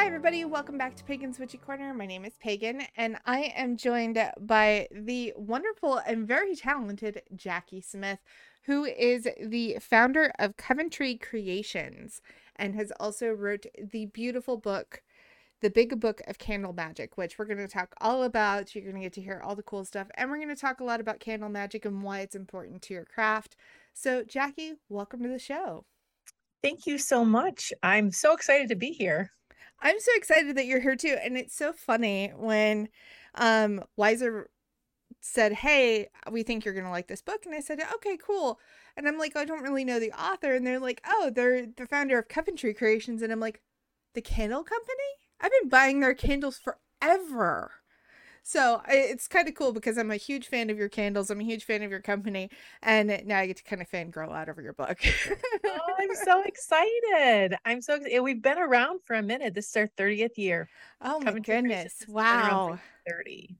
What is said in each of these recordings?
Hi everybody, welcome back to Pagan's Witchy Corner. My name is Pagan and I am joined by the wonderful and very talented Jackie Smith, who is the founder of Coventry Creations and has also wrote the beautiful book, The Big Book of Candle Magic, which we're going to talk all about. You're going to get to hear all the cool stuff and we're going to talk a lot about candle magic and why it's important to your craft. So Jackie, welcome to the show. Thank you so much. I'm so excited to be here. I'm so excited that you're here too. And it's so funny when Wiser said, hey, we think you're going to like this book. And I said, okay, cool. And I'm like, I don't really know the author. And they're like, oh, they're the founder of Coventry Creations. And I'm like, the candle company? I've been buying their candles forever. So it's kind of cool because I'm a huge fan of your candles. I'm a huge fan of your company. And now I get to kind of fangirl out over your book. Oh, I'm so excited. We've been around for a minute. This is our 30th year. Oh my goodness. Wow. 30.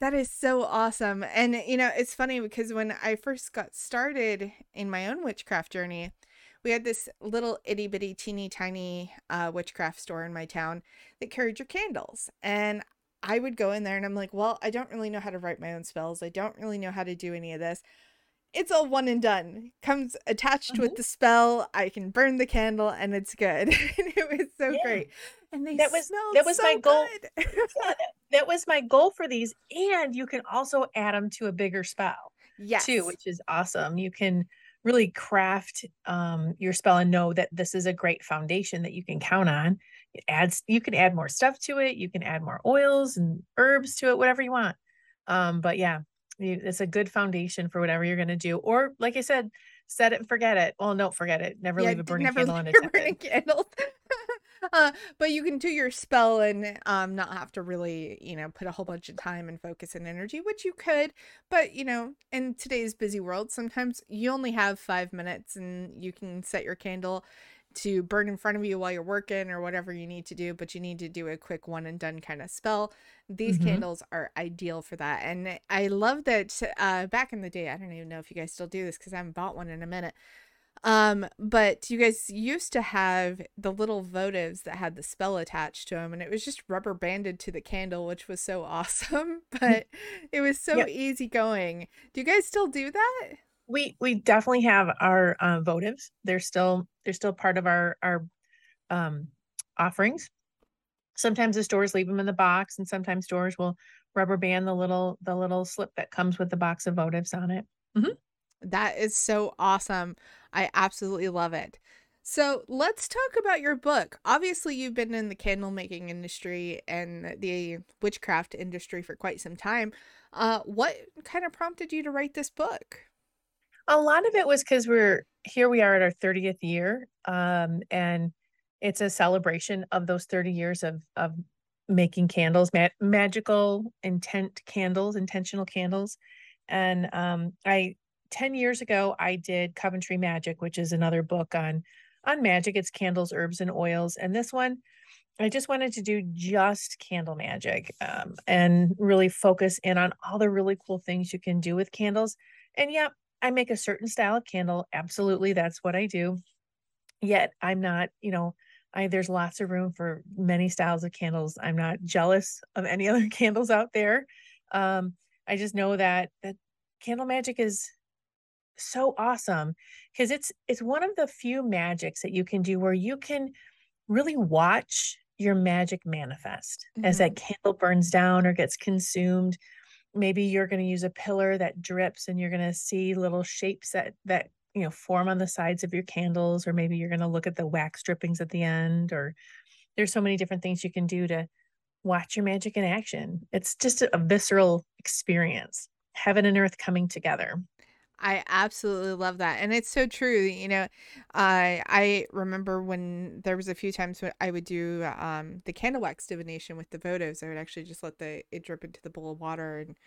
That is so awesome. And, you know, it's funny because when I first got started in my own witchcraft journey, we had this little itty bitty teeny tiny witchcraft store in my town that carried your candles. And I would go in there and I'm like, well, I don't really know how to write my own spells. I don't really know how to do any of this. It's all one and done. Comes attached with the spell. I can burn the candle and it's good. And it was so great. And that was so my goal. That was my goal for these. And you can also add them to a bigger spell too, which is awesome. You can really craft your spell and know that this is a great foundation that you can count on. You can add more stuff to it. You can add more oils and herbs to it, whatever you want. But yeah, it's a good foundation for whatever you're going to do. Or like I said, set it and forget it. Well, no, forget it. Never leave a burning candle unattended. But you can do your spell and not have to really, put a whole bunch of time and focus and energy, which you could. But, in today's busy world, sometimes you only have 5 minutes and you can set your candle to burn in front of you while you're working or whatever you need to do, but you need to do a quick one and done kind of spell. These candles are ideal for that. And I love that back in the day, I don't even know if you guys still do this because I haven't bought one in a minute. But you guys used to have the little votives that had the spell attached to them and it was just rubber banded to the candle, which was so awesome, but it was so easy going. Do you guys still do that? We definitely have our votives. They're still part of our offerings. Sometimes the stores leave them in the box, and sometimes stores will rubber band the little slip that comes with the box of votives on it. Mm-hmm. That is so awesome. I absolutely love it. So let's talk about your book. Obviously, you've been in the candle making industry and the witchcraft industry for quite some time. What kind of prompted you to write this book? A lot of it was because we are at our 30th year, and it's a celebration of those 30 years of making candles, magical intent candles, intentional candles. And 10 years ago, I did Coventry Magic, which is another book on magic. It's candles, herbs, and oils. And this one, I just wanted to do just candle magic, and really focus in on all the really cool things you can do with candles. And I make a certain style of candle. Absolutely. That's what I do. Yet I'm not, there's lots of room for many styles of candles. I'm not jealous of any other candles out there. I just know that candle magic is so awesome because it's one of the few magics that you can do where you can really watch your magic manifest as that candle burns down or gets consumed. Maybe you're going to use a pillar that drips and you're going to see little shapes that form on the sides of your candles, or maybe you're going to look at the wax drippings at the end, or there's so many different things you can do to watch your magic in action. It's just a visceral experience, heaven and earth coming together. I absolutely love that. And it's so true. I remember when there was a few times when I would do the candle wax divination with the votives. I would actually just let it drip into the bowl of water and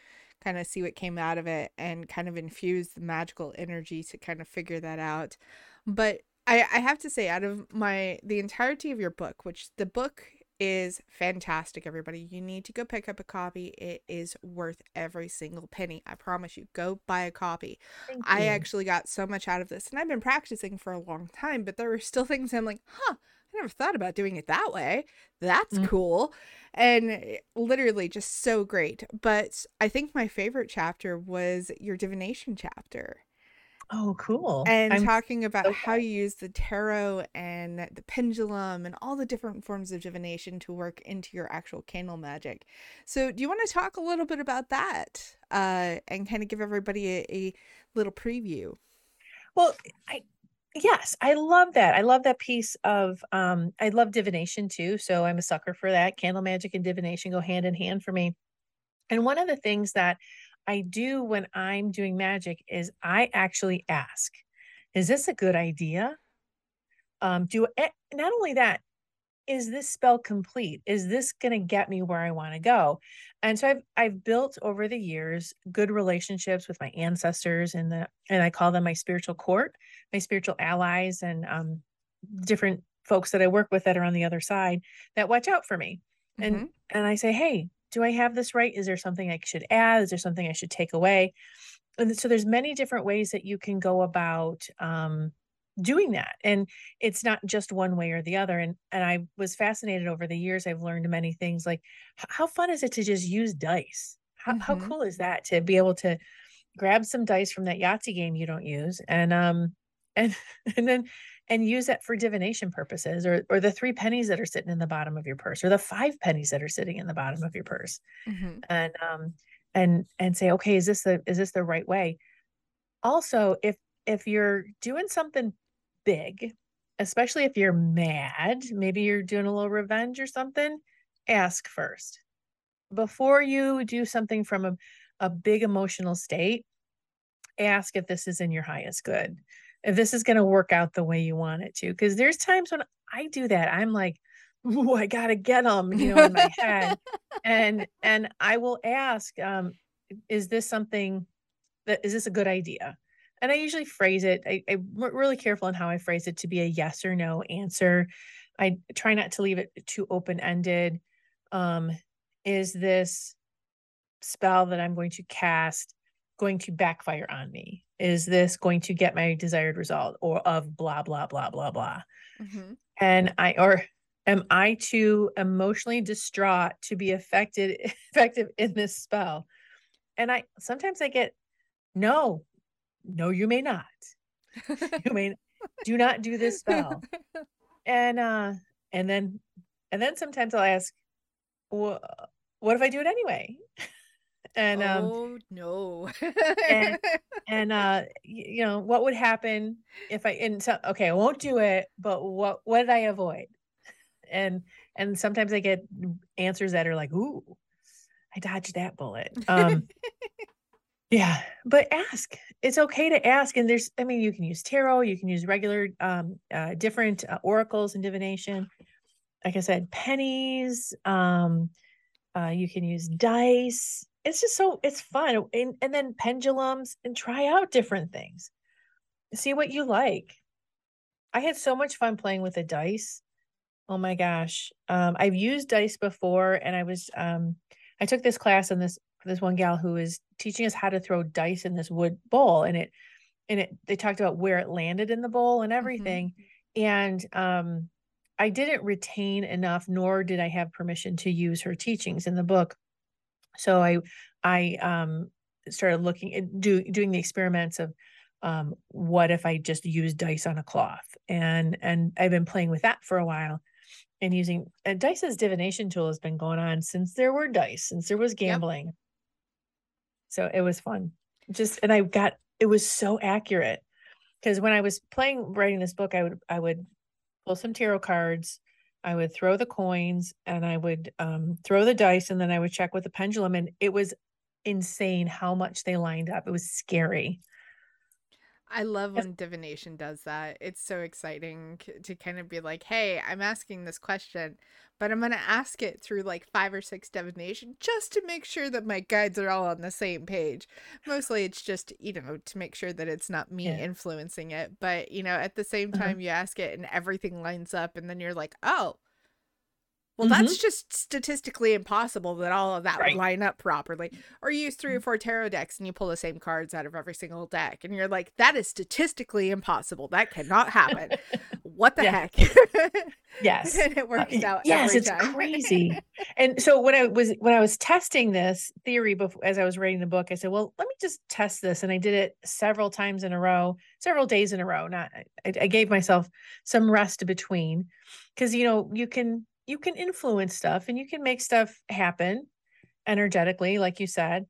kind of see what came out of it and kind of infuse the magical energy to kind of figure that out. But I have to say, out of the entirety of your book, which the book is fantastic, everybody. You need to go pick up a copy. It is worth every single penny. I promise you. Go buy a copy. I actually got so much out of this, and I've been practicing for a long time, but there were still things I'm like, I never thought about doing it that way. That's cool. And literally just so great. But I think my favorite chapter was your divination chapter. Oh, cool. And I'm talking about how you use the tarot and the pendulum and all the different forms of divination to work into your actual candle magic. So do you want to talk a little bit about that and kind of give everybody a little preview? Well, yes, I love that. I love that piece of, I love divination too. So I'm a sucker for that. Candle magic and divination go hand in hand for me. And one of the things that I do when I'm doing magic is I actually ask, is this a good idea? Not only that, is this spell complete? Is this going to get me where I want to go? And so I've built over the years good relationships with my ancestors and I call them my spiritual court, my spiritual allies, and different folks that I work with that are on the other side that watch out for me. Mm-hmm. And I say, hey, do I have this right? Is there something I should add? Is there something I should take away? And so there's many different ways that you can go about doing that. And it's not just one way or the other. And I was fascinated over the years. I've learned many things, like how fun is it to just use dice? How cool is that to be able to grab some dice from that Yahtzee game you don't use and then use that for divination purposes, or the 3 pennies that are sitting in the bottom of your purse, or the 5 pennies that are sitting in the bottom of your purse, and say, okay, is this the right way? Also, if you're doing something big, especially if you're mad, maybe you're doing a little revenge or something, ask first before you do something from a big emotional state. Ask if this is in your highest good, if this is going to work out the way you want it to. Because there's times when I do that, I'm like, ooh, I got to get them, in my head. And I will ask, is this a good idea? And I usually phrase it. I'm really careful in how I phrase it to be a yes or no answer. I try not to leave it too open-ended. Is this spell that I'm going to cast going to backfire on me? Is this going to get my desired result, or of blah, blah, blah, blah, blah? Mm-hmm. Or am I too emotionally distraught to be effective in this spell? And sometimes I get, no, you may not. You may do not do this spell. And then sometimes I'll ask, well, what if I do it anyway? And, no. and what would happen if I won't do it, but what did I avoid? And sometimes I get answers that are like, ooh, I dodged that bullet. Yeah, but ask. It's okay to ask. And you can use tarot, you can use regular, different oracles and divination. Like I said, pennies, you can use dice. It's just it's fun. And then pendulums, and try out different things. See what you like. I had so much fun playing with the dice. Oh my gosh. I've used dice before, and I was, I took this class and this one gal who is teaching us how to throw dice in this wood bowl, and they talked about where it landed in the bowl and everything. Mm-hmm. And, I didn't retain enough, nor did I have permission to use her teachings in the book. So I started looking at doing the experiments of what if I just use dice on a cloth, and I've been playing with that for a while, and using dice as divination tool has been going on since there were dice, since there was gambling. Yep. So it was fun. It was so accurate, because when I was writing this book, I would pull some tarot cards, I would throw the coins, and I would throw the dice, and then I would check with the pendulum, and it was insane how much they lined up. It was scary. I love when divination does that. It's so exciting to kind of be like, hey, I'm asking this question, but I'm going to ask it through like 5 or 6 divination just to make sure that my guides are all on the same page. Mostly it's just, to make sure that it's not me influencing it. But, at the same time, you ask it and everything lines up, and then you're like, oh, Well, that's just statistically impossible that all of that would line up properly. Or you use 3 or 4 tarot decks and you pull the same cards out of every single deck. And you're like, that is statistically impossible. That cannot happen. What the heck? Yes. And it works out every time. Yes, it's crazy. And so when I was testing this theory before, as I was writing the book, I said, well, let me just test this. And I did it several times in a row, several days in a row. I gave myself some rest between, because, you know, you can influence stuff and you can make stuff happen energetically. Like you said,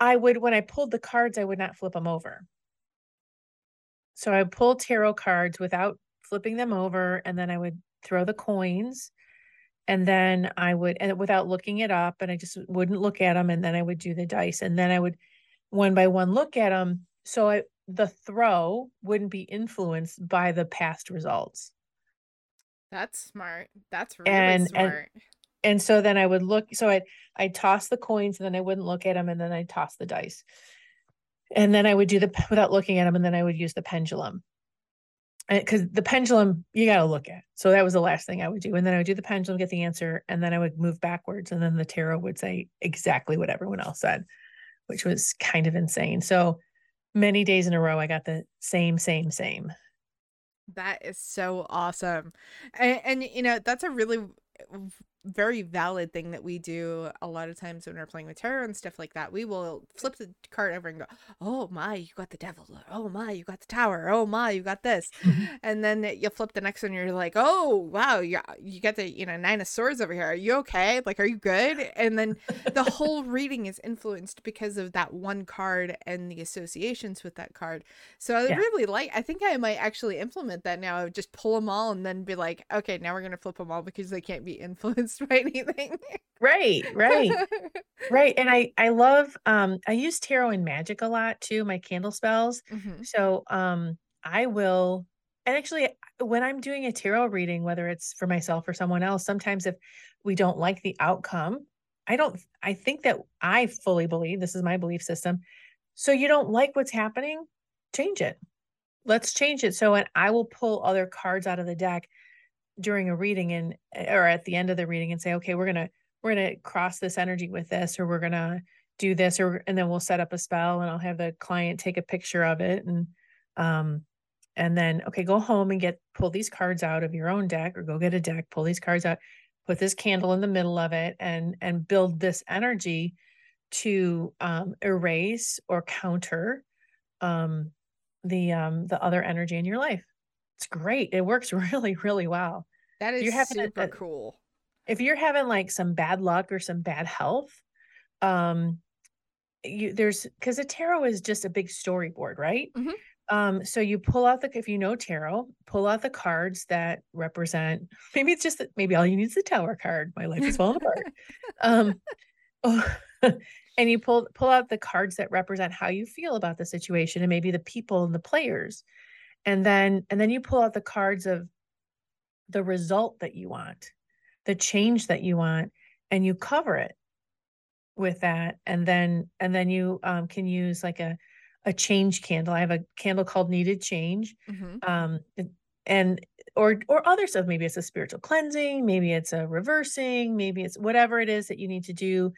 when I pulled the cards, I would not flip them over. So I pulled tarot cards without flipping them over. And then I would throw the coins and then and without looking it up, and I just wouldn't look at them. And then I would do the dice, and then I would one by one look at them. So the throw wouldn't be influenced by the past results. That's smart. That's really smart. And so then I would look, so I toss the coins, and then I wouldn't look at them. And then I toss the dice, and then I would do without looking at them. And then I would use the pendulum, because the pendulum, you got to look at. So that was the last thing I would do. And then I would do the pendulum, get the answer. And then I would move backwards. And then the tarot would say exactly what everyone else said, which was kind of insane. So many days in a row, I got the same. That is so awesome. And you know, that's a really very valid thing that we do a lot of times when we're playing with tarot and stuff like that. We will flip the card over and go, oh my, you got the devil. Oh my, you got the tower. Oh my, you got this. And then you'll flip the next one. And you're like, oh, wow. You got the, you know, 9 of swords over here. Are you okay? Like, are you good? And then the whole reading is influenced because of that one card and the associations with that card. So I really I think I might actually implement that now. I would just pull them all and then be like, okay, now we're going to flip them all because they can't be influenced by anything. Right. And I love, I use tarot and magic a lot too, my candle spells. Mm-hmm. So I will, and actually when I'm doing a tarot reading, whether it's for myself or someone else, sometimes if we don't like the outcome, I think that I fully believe, this is my belief system. So you don't like what's happening, change it. Let's change it. So, and I will pull other cards out of the deck during a reading or at the end of the reading and say, okay, we're going to cross this energy with this, or we're going to do this, and then we'll set up a spell, and I'll have the client take a picture of it. And then, okay, go home and pull these cards out of your own deck, or go get a deck, pull these cards out, put this candle in the middle of it, and build this energy to, erase or counter, the other energy in your life. It's great. It works really, really well. That is super cool. If you're having like some bad luck or some bad health, because a tarot is just a big storyboard, right? Mm-hmm. So you pull out if you know tarot, pull out the cards that represent, maybe it's just that maybe all you need is the tower card. My life is falling apart. And you pull out the cards that represent how you feel about the situation, and maybe the people and the players. And then you pull out the cards of the result that you want, the change that you want, and you cover it with that. And then you can use like a change candle. I have a candle called Needed Change, mm-hmm. or other stuff. Maybe it's a spiritual cleansing, maybe it's a reversing, maybe it's whatever it is that you need to do.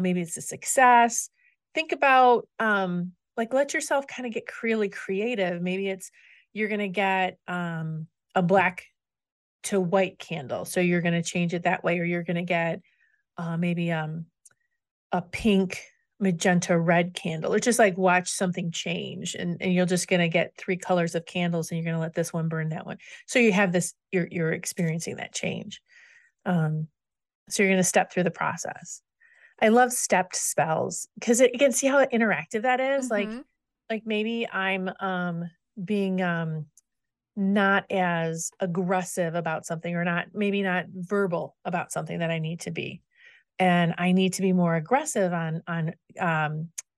Maybe it's a success. Think about like, let yourself kind of get really creative. Maybe it's, you're going to get a black to white candle, so you're going to change it that way, or you're going to get maybe a pink, magenta, red candle. It's just like, watch something change, and you're just going to get 3 colors of candles, and you're going to let this one burn that one. So you have this, you're experiencing that change. So you're going to step through the process. I love stepped spells because you can see how interactive that is. Mm-hmm. Like maybe I'm, being not as aggressive about something, or not verbal about something that I need to be, and I need to be more aggressive on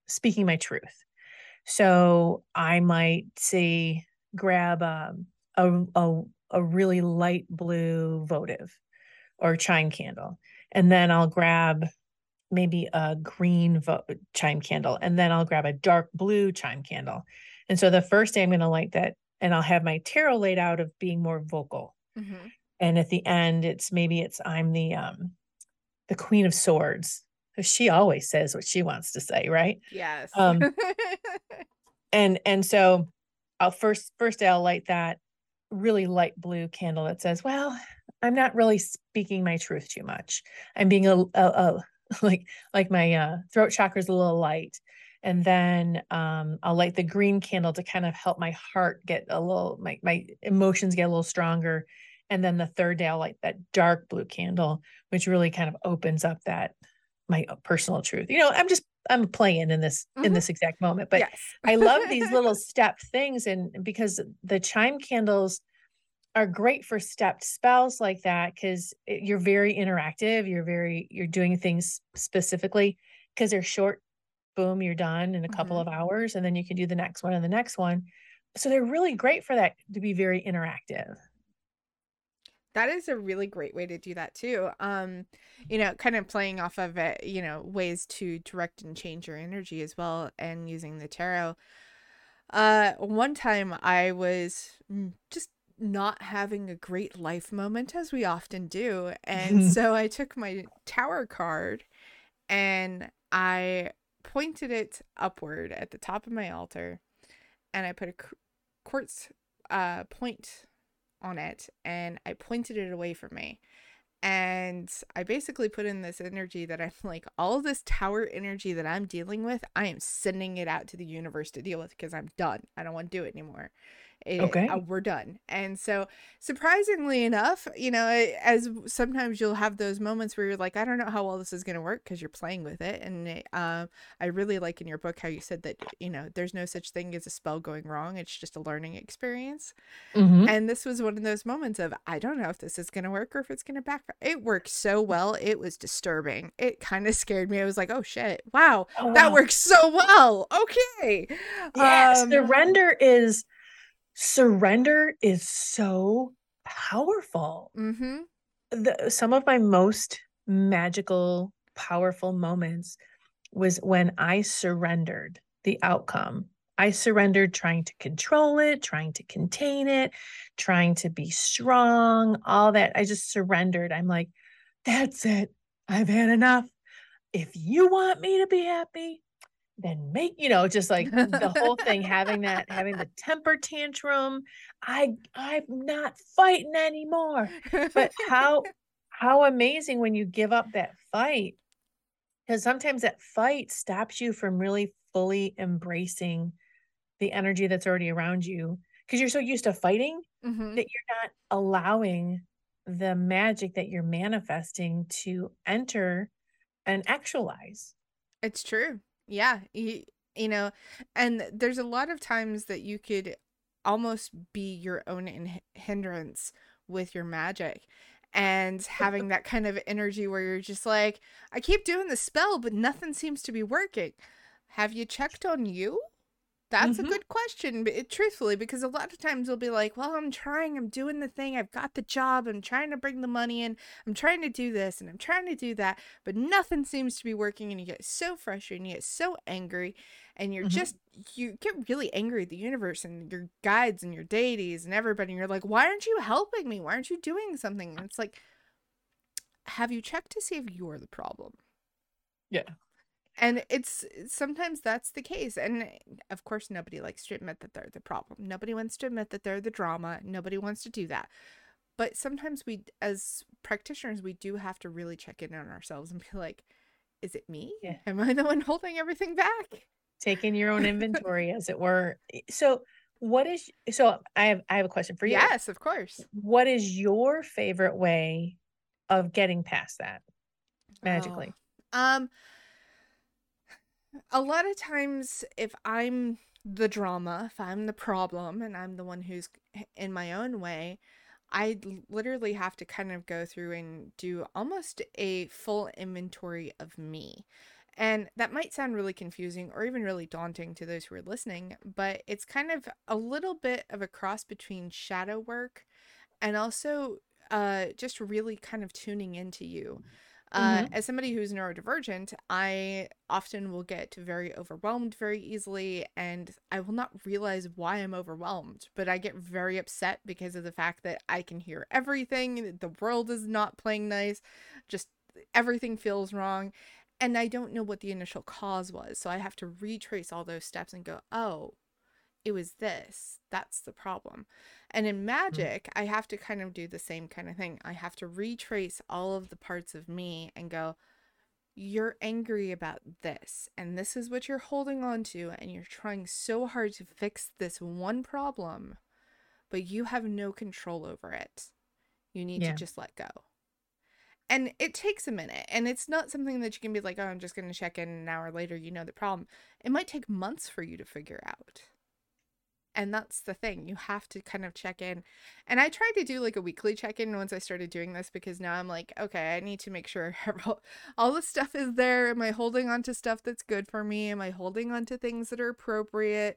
speaking my truth. So I might say grab a really light blue votive or chime candle, and then I'll grab maybe a green chime candle, and then I'll grab a dark blue chime candle. And so the first day I'm going to light that, and I'll have my tarot laid out of being more vocal. Mm-hmm. And at the end, maybe it's I'm the Queen of Swords. So she always says what she wants to say, right? Yes. And so I'll first day I'll light that really light blue candle that says, well, I'm not really speaking my truth too much. I'm being like my throat chakra is a little light. And then I'll light the green candle to kind of help my heart get a little, my emotions get a little stronger. And then the third day I'll light that dark blue candle, which really kind of opens up that my personal truth. You know, I'm playing in this, mm-hmm. in this exact moment, but yes. I love these little step things. And because the chime candles are great for stepped spells like that, because you're very interactive. You're doing things specifically because they're short. Boom, you're done in a couple mm-hmm. of hours. And then you can do the next one and the next one. So they're really great for that to be very interactive. That is a really great way to do that too. You know, kind of playing off of it, you know, ways to direct and change your energy as well, and using the tarot. One time I was just not having a great life moment, as we often do. And so I took my tower card and I pointed it upward at the top of my altar, and I put a quartz point on it, and I pointed it away from me, and I basically put in this energy that I'm like, all this tower energy that I'm dealing with, I am sending it out to the universe to deal with, because I'm done. I don't want to do it anymore. We're done. And so, surprisingly enough, you know, as sometimes you'll have those moments where you're like, I don't know how well this is going to work, because you're playing with it. And I really like in your book how you said that, you know, there's no such thing as a spell going wrong. It's just a learning experience. Mm-hmm. And this was one of those moments of, I don't know if this is going to work or if it's going to backfire. It worked so well. It was disturbing. It kind of scared me. I was like, oh shit. Wow. Oh, wow. That works so well. Okay. Yes. Surrender is so powerful. Mm-hmm. Some of my most magical, powerful moments was when I surrendered the outcome. I surrendered trying to control it, trying to contain it, trying to be strong, all that. I just surrendered. I'm like, that's it. I've had enough. If you want me to be happy, then make, you know, just like the whole thing, having the temper tantrum. I'm not fighting anymore. But how amazing when you give up that fight, because sometimes that fight stops you from really fully embracing the energy that's already around you, because you're so used to fighting mm-hmm. that you're not allowing the magic that you're manifesting to enter and actualize. It's true. Yeah, you know, and there's a lot of times that you could almost be your own hindrance with your magic, and having that kind of energy where you're just like, I keep doing the spell, but nothing seems to be working. Have you checked on you? That's mm-hmm. a good question, but truthfully, because a lot of times we'll be like, well, I'm trying, I'm doing the thing, I've got the job, I'm trying to bring the money in, I'm trying to do this and I'm trying to do that, but nothing seems to be working, and you get so frustrated and you get so angry, and you're mm-hmm. You get really angry at the universe and your guides and your deities and everybody, and you're like, why aren't you helping me? Why aren't you doing something? And it's like, have you checked to see if you're the problem? Yeah. And it's sometimes that's the case. And of course, nobody likes to admit that they're the problem. Nobody wants to admit that they're the drama. Nobody wants to do that. But sometimes we, as practitioners, we do have to really check in on ourselves and be like, is it me? Yeah. Am I the one holding everything back? Taking your own inventory, as it were. So I have a question for you. Yes, of course. What is your favorite way of getting past that magically? A lot of times, if I'm the drama, if I'm the problem and I'm the one who's in my own way, I literally have to kind of go through and do almost a full inventory of me. And that might sound really confusing or even really daunting to those who are listening, but it's kind of a little bit of a cross between shadow work and also just really kind of tuning into you. As somebody who's neurodivergent, I often will get very overwhelmed very easily, and I will not realize why I'm overwhelmed, but I get very upset because of the fact that I can hear everything, the world is not playing nice, just everything feels wrong, and I don't know what the initial cause was. So I have to retrace all those steps and go, oh, it was this. That's the problem. And in magic, I have to kind of do the same kind of thing. I have to retrace all of the parts of me and go, you're angry about this, and this is what you're holding on to, and you're trying so hard to fix this one problem, but you have no control over it. You need to just let go. And it takes a minute, and it's not something that you can be like, oh, I'm just going to check in an hour later, you know the problem. It might take months for you to figure out. And that's the thing. You have to kind of check in. And I tried to do like a weekly check-in once I started doing this, because now I'm like, okay, I need to make sure all the stuff is there. Am I holding on to stuff that's good for me? Am I holding on to things that are appropriate?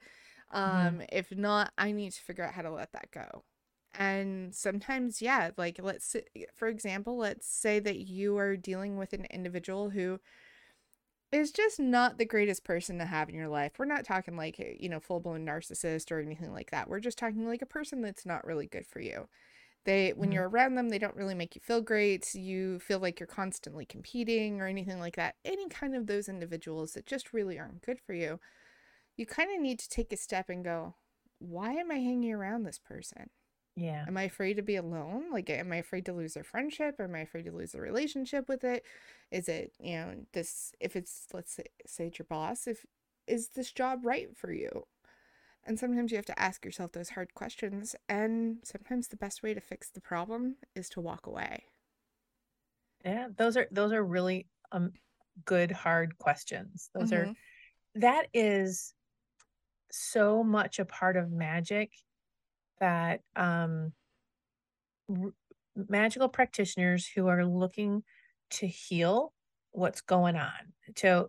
If not, I need to figure out how to let that go. And sometimes, like let's say that you are dealing with an individual who is just not the greatest person to have in your life. We're not talking like, you know, full-blown narcissist or anything like that. We're just talking like a person that's not really good for you. When you're around them, they don't really make you feel great. You feel like you're constantly competing or anything like that. Any kind of those individuals that just really aren't good for you, you kind of need to take a step and go, why am I hanging around this person? Yeah. Am I afraid to be alone? Like, am I afraid to lose their friendship? Am I afraid to lose the relationship with it? Is it, you know, this, if it's, let's say it's your boss, is this job right for you? And sometimes you have to ask yourself those hard questions. And sometimes the best way to fix the problem is to walk away. Yeah. Those are really good, hard questions. That is so much a part of magic that magical practitioners who are looking to heal what's going on.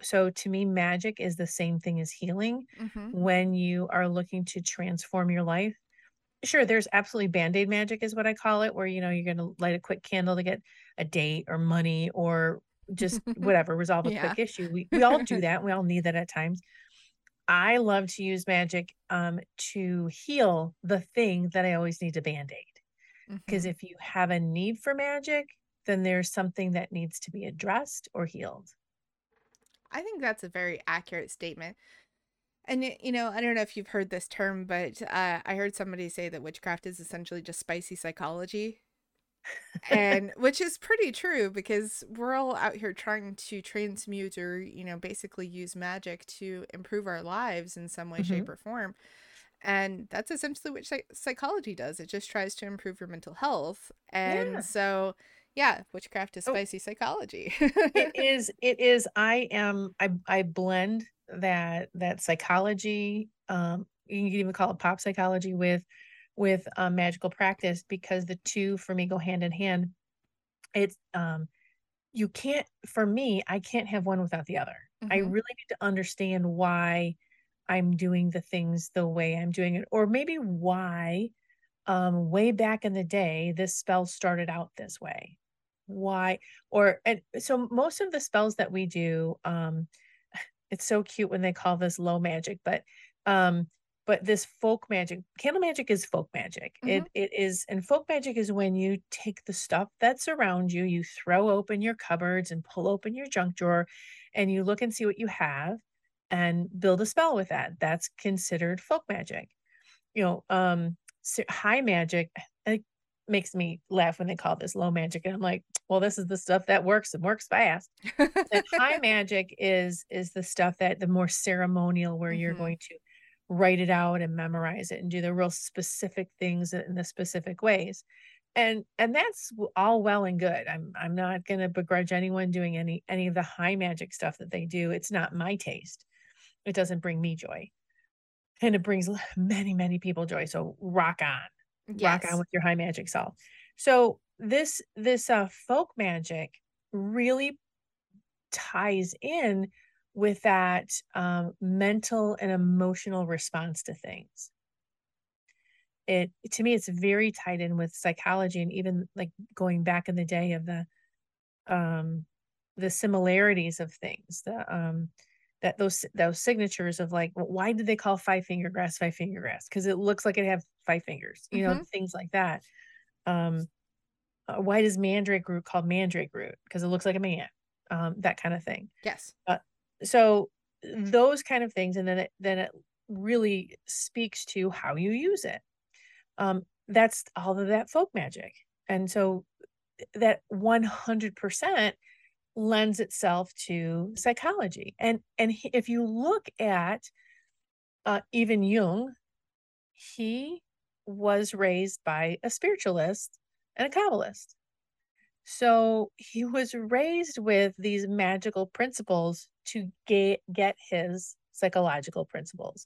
So to me, magic is the same thing as healing. When you are looking to transform your life, sure, there's absolutely Band-Aid magic is what I call it, where, you know, you're going to light a quick candle to get a date or money or just whatever, resolve a quick issue. We all do that. We all need that at times. I love to use magic to heal the thing that I always need to Band-Aid. Because if you have a need for magic, then there's something that needs to be addressed or healed. I think that's a very accurate statement. And, you know, I don't know if you've heard this term, but I heard somebody say that witchcraft is essentially just spicy psychology. And which is pretty true, because we're all out here trying to transmute or, you know, basically use magic to improve our lives in some way, shape, or form. And that's essentially what psychology does. It just tries to improve your mental health. And so, witchcraft is spicy psychology. It is. I blend that psychology. You can even call it pop psychology with magical practice, because the two for me go hand in hand. It's I can't have one without the other. I really need to understand why I'm doing the things the way I'm doing it, or maybe why way back in the day this spell started out this way. So most of the spells that we do, it's so cute when they call this low magic, but this folk magic, candle magic is folk magic. It is. And folk magic is when you take the stuff that's around you, you throw open your cupboards and pull open your junk drawer, and you look and see what you have and build a spell with that. That's considered folk magic. You know, high magic, it makes me laugh when they call this low magic. And I'm like, well, this is the stuff that works and works fast. And high magic is the stuff that the more ceremonial, where you're going to write it out and memorize it and do the real specific things in the specific ways. And that's all well and good. I'm not going to begrudge anyone doing any of the high magic stuff that they do. It's not my taste. It doesn't bring me joy, and it brings many, many people joy. So rock on, rock on with your high magic self. So this folk magic really ties in with that mental and emotional response to things. To me, it's very tied in with psychology, and even like going back in the day of the the similarities of things, the that those signatures of like, well, why did they call five finger grass? Because it looks like it have five fingers, you know, things like that. Why does mandrake root called mandrake root? Because it looks like a man, that kind of thing. Yes. So those kind of things, and then it really speaks to how you use it. That's all of that folk magic. And so that 100% lends itself to psychology. And if you look at even Jung, he was raised by a spiritualist and a Kabbalist. So he was raised with these magical principles to get his psychological principles.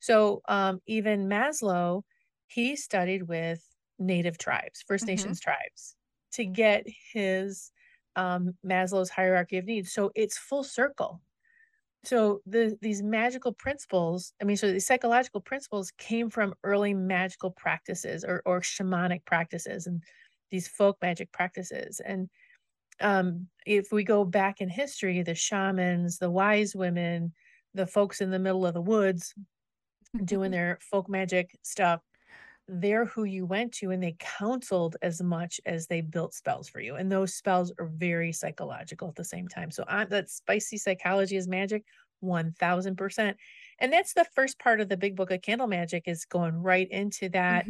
So even Maslow, he studied with Native tribes, First Nations tribes, to get his Maslow's hierarchy of needs. So it's full circle. So these magical principles, these psychological principles came from early magical practices or shamanic practices and these folk magic practices. And if we go back in history, the shamans, the wise women, the folks in the middle of the woods doing their folk magic stuff, they're who you went to, and they counseled as much as they built spells for you. And those spells are very psychological at the same time. So that spicy psychology is magic, 1000%. And that's the first part of the Big Book of Candle Magic, is going right into that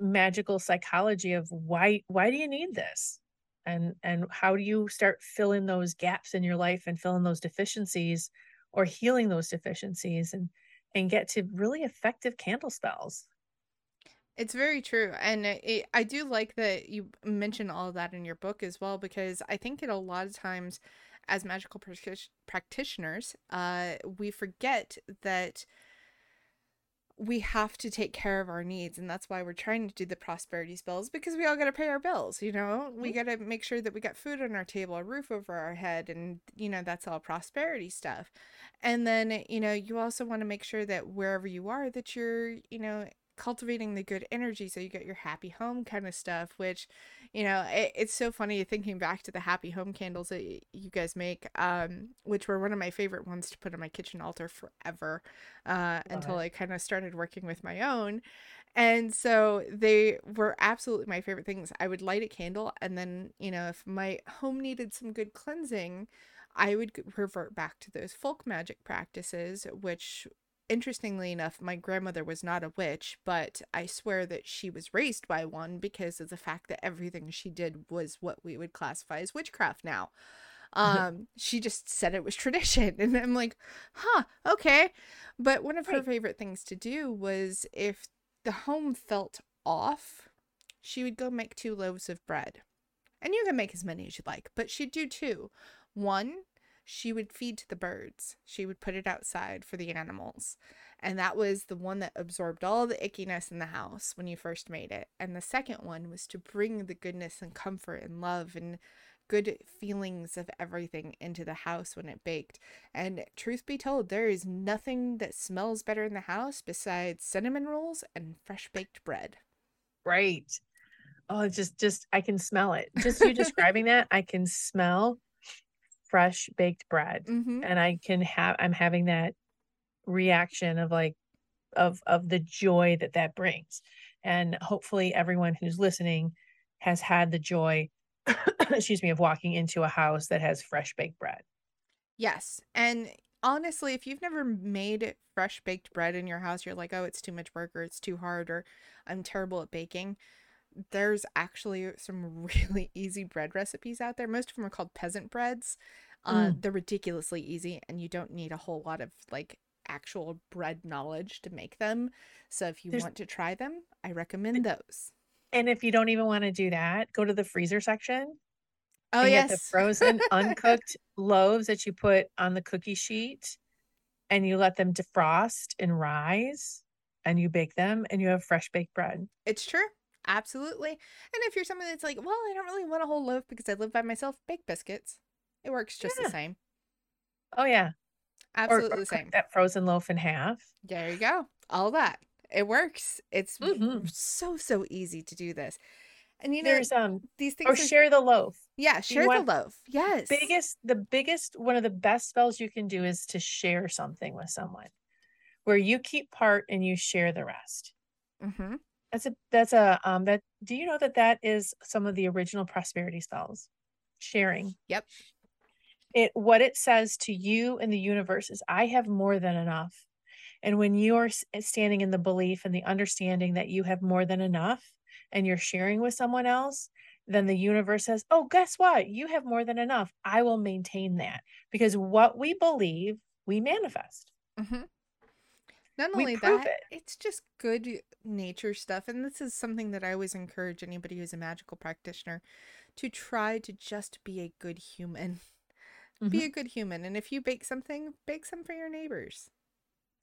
magical psychology of why do you need this? And how do you start filling those gaps in your life and filling those deficiencies or healing those deficiencies and get to really effective candle spells. It's very true. And I do like that you mention all of that in your book as well, because I think that a lot of times as magical practitioners, we forget that we have to take care of our needs. And that's why we're trying to do the prosperity spells, because we all got to pay our bills. You know, we got to make sure that we got food on our table, a roof over our head. And, you know, that's all prosperity stuff. And then, you know, you also want to make sure that wherever you are, that you're, you know, cultivating the good energy, so you get your happy home kind of stuff, which, you know, it's so funny thinking back to the happy home candles that you guys make, which were one of my favorite ones to put on my kitchen altar forever, until I kind of started working with my own. And so they were absolutely my favorite things. I would light a candle, and then, you know, if my home needed some good cleansing, I would revert back to those folk magic practices, which, interestingly enough, my grandmother was not a witch, but I swear that she was raised by one because of the fact that everything she did was what we would classify as witchcraft now. She just said it was tradition, and I'm like, okay. But one of her favorite things to do was, if the home felt off, she would go make 2 loaves of bread, and you can make as many as you like, but she'd do 2. One, she would feed to the birds. She would put it outside for the animals. And that was the one that absorbed all the ickiness in the house when you first made it. And the second one was to bring the goodness and comfort and love and good feelings of everything into the house when it baked. And truth be told, there is nothing that smells better in the house besides cinnamon rolls and fresh baked bread. Right. Oh, just I can smell it. Just you describing that, I can smell fresh baked bread, and I'm having that reaction of like, of the joy that brings. And hopefully everyone who's listening has had the joy, of walking into a house that has fresh baked bread. Yes. And honestly, if you've never made fresh baked bread in your house, you're like, oh, it's too much work, or it's too hard, or I'm terrible at baking. There's actually some really easy bread recipes out there. Most of them are called peasant breads. They're ridiculously easy, and you don't need a whole lot of like actual bread knowledge to make them. So if you want to try them, I recommend those. And if you don't even want to do that, go to the freezer section. Oh, yes. Get the frozen uncooked loaves that you put on the cookie sheet, and you let them defrost and rise, and you bake them, and you have fresh baked bread. It's true. Absolutely. And if you're someone that's like, well, I don't really want a whole loaf because I live by myself, bake biscuits. It works just the same. Oh, yeah. Absolutely the same. That frozen loaf in half. There you go. All that. It works. It's so easy to do this. And you know, these things. Share the loaf. Yeah, share the love. Yes. The biggest, one of the best spells you can do is to share something with someone, where you keep part and you share the rest. Mm-hmm. That's do you know that is some of the original prosperity spells? Sharing. Yep. What it says to you and the universe is, I have more than enough. And when you are standing in the belief and the understanding that you have more than enough and you're sharing with someone else, then the universe says, oh, guess what? You have more than enough. I will maintain that, because what we believe, we manifest. Mm-hmm. Not only that, it's just good nature stuff. And this is something that I always encourage anybody who's a magical practitioner to try, to just be a good human. Mm-hmm. Be a good human. And if you bake something, bake some for your neighbors.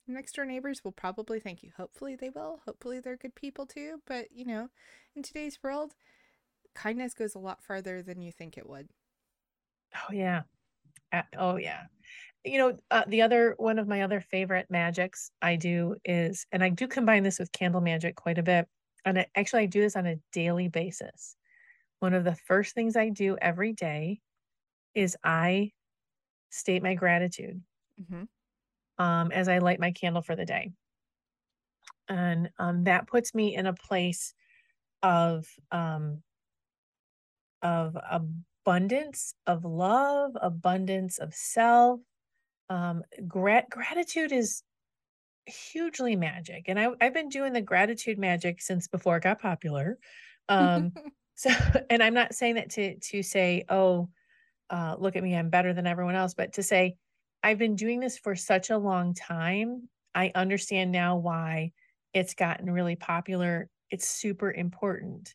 Next door neighbors will probably thank you. Hopefully they will. Hopefully they're good people too. But, in today's world, kindness goes a lot farther than you think it would. Oh, yeah. Oh, yeah. The other one of my other favorite magics I do is, and I do combine this with candle magic quite a bit. And I do this on a daily basis. One of the first things I do every day is I state my gratitude. Mm-hmm. As I light my candle for the day. And that puts me in a place of abundance, of love, abundance of self. Gratitude is hugely magic. And I've been doing the gratitude magic since before it got popular. And I'm not saying that to say, oh, look at me, I'm better than everyone else, but to say, I've been doing this for such a long time. I understand now why it's gotten really popular. It's super important.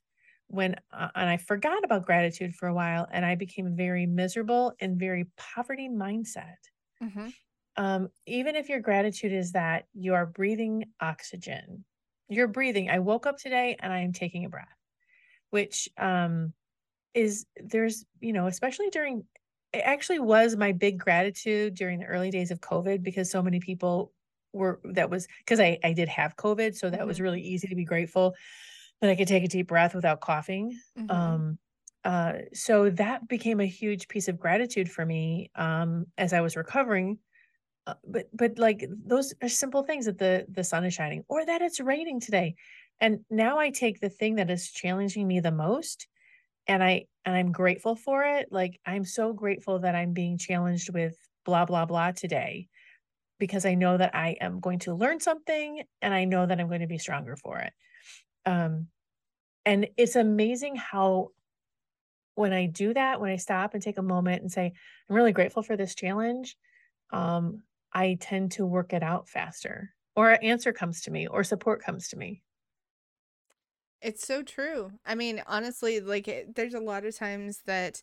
And I forgot about gratitude for a while, and I became very miserable and very poverty mindset. Mm-hmm. Even if your gratitude is that you are breathing oxygen, you're breathing. I woke up today and I am taking a breath, which especially during, it actually was my big gratitude during the early days of COVID, because so many people because I did have COVID. So that mm-hmm. was really easy to be grateful that I could take a deep breath without coughing. Mm-hmm. So that became a huge piece of gratitude for me as I was recovering. But like, those are simple things, that the sun is shining or that it's raining today. And now I take the thing that is challenging me the most, and I'm grateful for it. Like, I'm so grateful that I'm being challenged with blah, blah, blah today, because I know that I am going to learn something, and I know that I'm going to be stronger for it. And it's amazing how, when I do that, when I stop and take a moment and say, I'm really grateful for this challenge, I tend to work it out faster, or an answer comes to me, or support comes to me. It's so true. I mean, honestly, like there's a lot of times that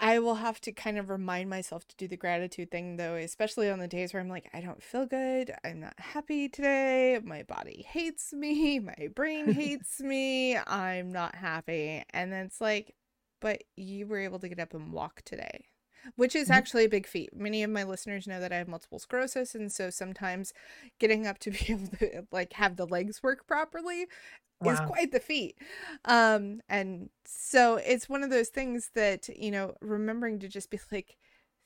I will have to kind of remind myself to do the gratitude thing, though, especially on the days where I'm like, I don't feel good. I'm not happy today. My body hates me. My brain hates me. I'm not happy. And then it's like, but you were able to get up and walk today, which is actually a big feat. Many of my listeners know that I have multiple sclerosis. And so sometimes getting up to be able to like have the legs work properly is quite the feat. And so it's one of those things that, remembering to just be like,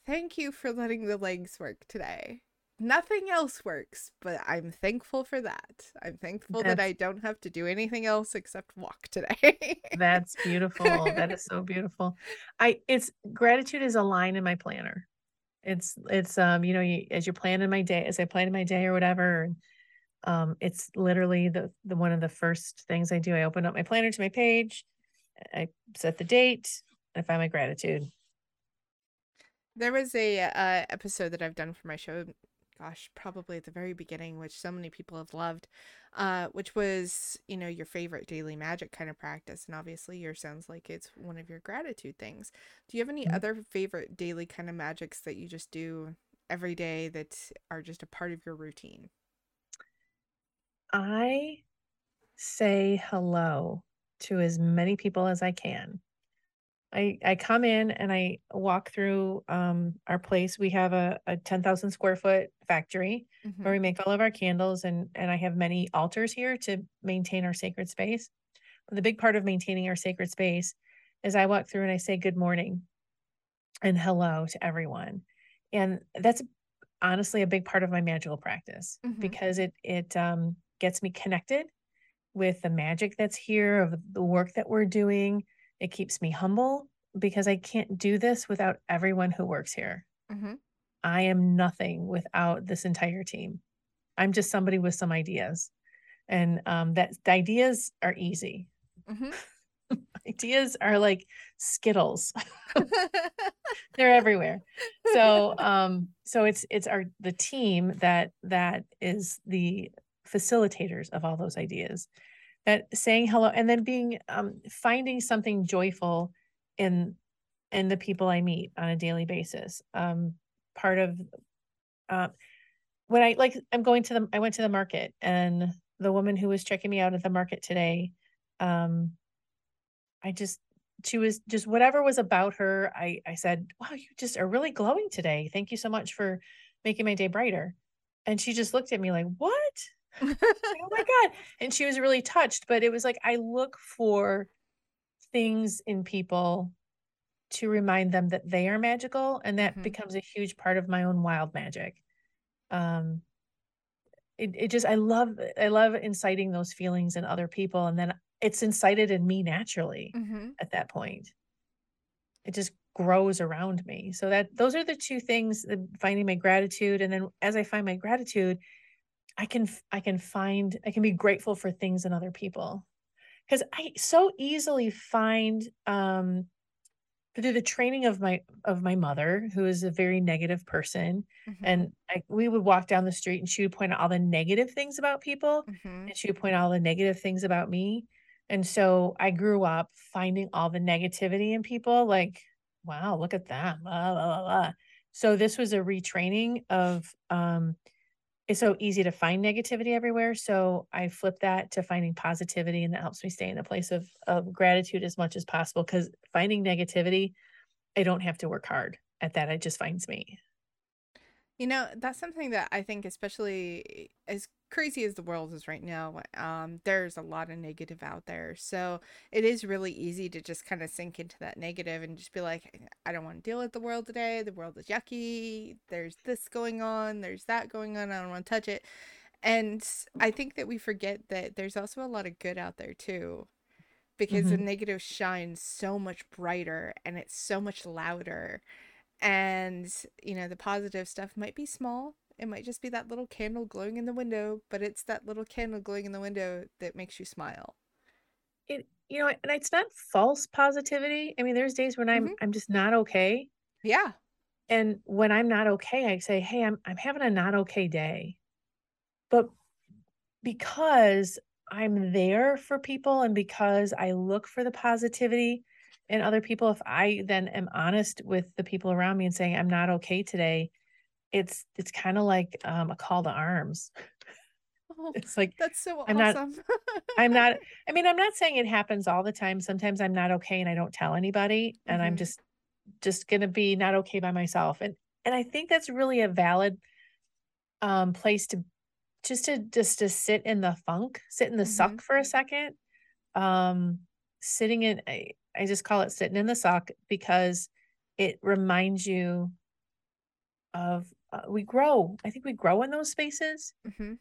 thank you for letting the legs work today. Nothing else works, but I'm thankful for that. I'm thankful that I don't have to do anything else except walk today. That's beautiful. That is so beautiful. Gratitude is a line in my planner. As I plan in my day or whatever, and it's literally the one of the first things I do. I open up my planner to my page. I set the date. I find my gratitude. There was a episode that I've done for my show, gosh, probably at the very beginning, which so many people have loved, which was, your favorite daily magic kind of practice. And obviously yours sounds like it's one of your gratitude things. Do you have any other favorite daily kind of magics that you just do every day that are just a part of your routine? I say hello to as many people as I can. I come in and I walk through our place. We have a 10,000 square foot factory where we make all of our candles, and I have many altars here to maintain our sacred space. But the big part of maintaining our sacred space is I walk through and I say good morning and hello to everyone. And that's honestly a big part of my magical practice, because it gets me connected with the magic that's here, of the work that we're doing. It keeps me humble, because I can't do this without everyone who works here. I am nothing without this entire team. I'm just somebody with some ideas, and that the ideas are easy. Ideas are like Skittles. They're everywhere. So, so it's the team that is the facilitators of all those ideas, that saying hello, and then being, finding something joyful in the people I meet on a daily basis. Part of, when I went to the market, and the woman who was checking me out at the market today, she was just, whatever was about her, I said, wow, you just are really glowing today. Thank you so much for making my day brighter. And she just looked at me like, what? Like, oh my God. And she was really touched, but it was like, I look for things in people to remind them that they are magical. And that becomes a huge part of my own wild magic. I love inciting those feelings in other people. And then it's incited in me naturally at that point. It just grows around me. So those are the two things, finding my gratitude. And then as I find my gratitude, I can be grateful for things in other people. Because I so easily find, through the training of my mother, who is a very negative person, and we would walk down the street and she would point out all the negative things about people, and she would point out all the negative things about me. And so I grew up finding all the negativity in people, like, wow, look at that, blah, blah, blah, blah. So this was a retraining of, it's so easy to find negativity everywhere. So I flip that to finding positivity, and that helps me stay in a place of gratitude as much as possible, because finding negativity, I don't have to work hard at that. It just finds me. You know, that's something that I think, especially as crazy as the world is right now, there's a lot of negative out there. So it is really easy to just kind of sink into that negative and just be like, I don't want to deal with the world today. The world is yucky. There's this going on. There's that going on. I don't want to touch it. And I think that we forget that there's also a lot of good out there too, because the negative shines so much brighter and it's so much louder. And, you know, the positive stuff might be small. It might just be that little candle glowing in the window, but it's that little candle glowing in the window that makes you smile. And it's not false positivity. I mean, there's days when I'm just not okay. Yeah. And when I'm not okay, I say, hey, I'm having a not okay day. But because I'm there for people, and because I look for the positivity in other people, if I then am honest with the people around me and saying, I'm not okay today, it's kind of like a call to arms. It's like, that's so awesome. I'm not saying it happens all the time. Sometimes I'm not okay and I don't tell anybody, and I'm just going to be not okay by myself. And I think that's really a valid place to sit in the funk, sit in the suck for a second. I just call it sitting in the suck, because it reminds you of, we grow. I think we grow in those spaces. And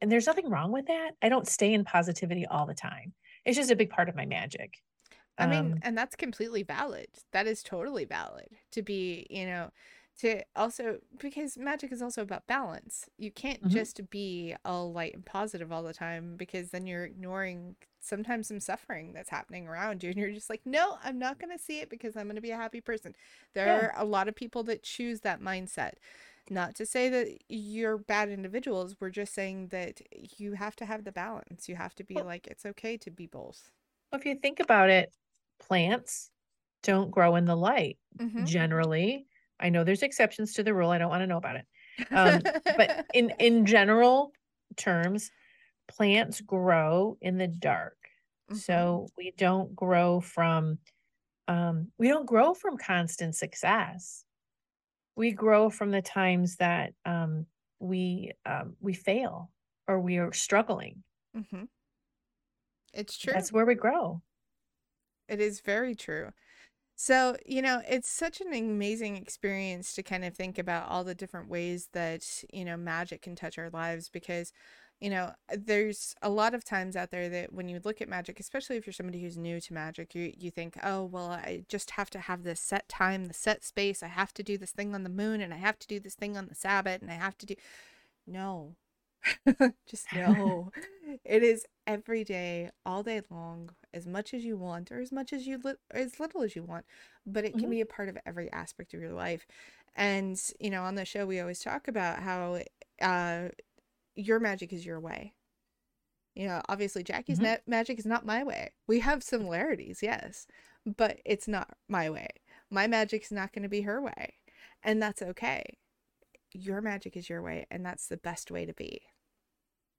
there's nothing wrong with that. I don't stay in positivity all the time. It's just a big part of my magic. I mean, and that's completely valid. That is totally valid to be, to also, because magic is also about balance. You can't just be all light and positive all the time, because then you're ignoring sometimes some suffering that's happening around you, and you're just like, no, I'm not going to see it because I'm going to be a happy person. There are a lot of people that choose that mindset. Not to say that you're bad individuals. We're just saying that you have to have the balance. You have to be it's okay to be both. Well, if you think about it, plants don't grow in the light generally. I know there's exceptions to the rule. I don't want to know about it. But in general terms, plants grow in the dark. So we don't grow from constant success. We grow from the times that we fail or we are struggling. It's true. That's where we grow. It is very true. So, you know, it's such an amazing experience to kind of think about all the different ways that, you know, magic can touch our lives, because, you know, there's a lot of times out there that when you look at magic, especially if you're somebody who's new to magic, you think, oh, well, I just have to have this set time, the set space. I have to do this thing on the moon, and I have to do this thing on the Sabbath, and I have to do. No, just no. It is every day, all day long, as much as you want, or as much as you as little as you want, but it can be a part of every aspect of your life. And, you know, on the show, we always talk about how, your magic is your way. You know, obviously Jackie's magic is not my way. We have similarities, yes, but it's not my way. My magic's not going to be her way, and that's okay. Your magic is your way, and that's the best way to be.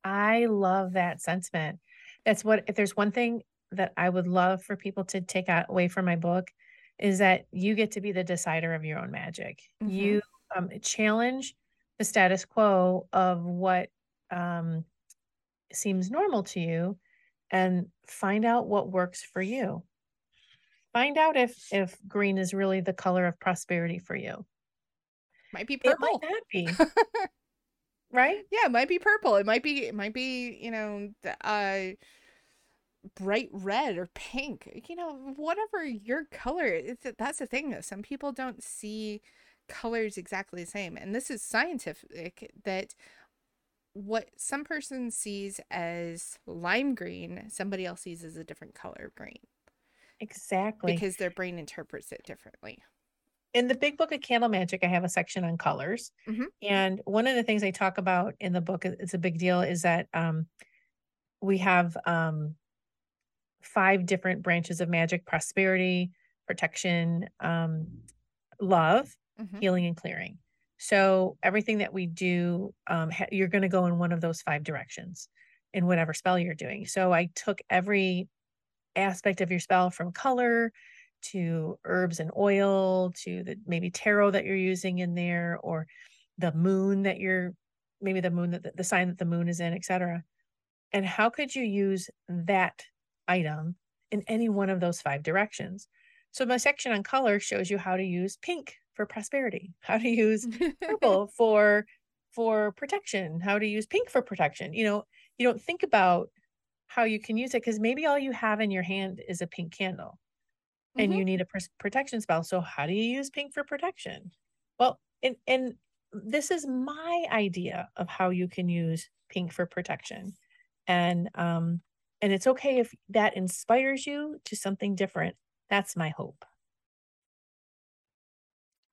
I love that sentiment. That's what, if there's one thing that I would love for people to take away from my book, is that you get to be the decider of your own magic. You challenge the status quo of what seems normal to you, and find out what works for you. Find out if green is really the color of prosperity for you. Might be purple. It might not be. Right? Yeah, it might be purple. It might be, you know, bright red or pink, you know, whatever your color is. That's the thing, though. Some people don't see colors exactly the same. And this is scientific, that what some person sees as lime green, somebody else sees as a different color of green. Exactly. Because their brain interprets it differently. In the Big Book of Candle Magic, I have a section on colors. And one of the things I talk about in the book, it's a big deal, is that we have 5 different branches of magic: prosperity, protection, love, healing, and clearing. So everything that we do, you're going to go in one of those 5 directions in whatever spell you're doing. So I took every aspect of your spell, from color to herbs and oil, to the maybe tarot that you're using in there, or the moon that you're, maybe the moon, that the sign that the moon is in, etc. And how could you use that item in any one of those 5 directions? So my section on color shows you how to use pink for prosperity, how to use purple for protection, how to use pink for protection. You know, you don't think about how you can use it, because maybe all you have in your hand is a pink candle, and you need a protection spell. So how do you use pink for protection? Well, and this is my idea of how you can use pink for protection. And it's okay if that inspires you to something different. That's my hope.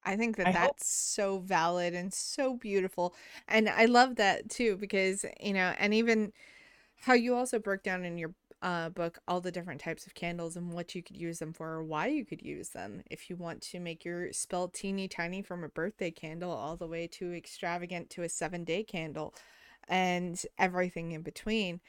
I think that's so valid and so beautiful. And I love that too, because, you know, and even how you also broke down in your book all the different types of candles and what you could use them for, or why you could use them. If you want to make your spell teeny tiny, from a birthday candle all the way to extravagant, to a 7-day candle, and everything in between.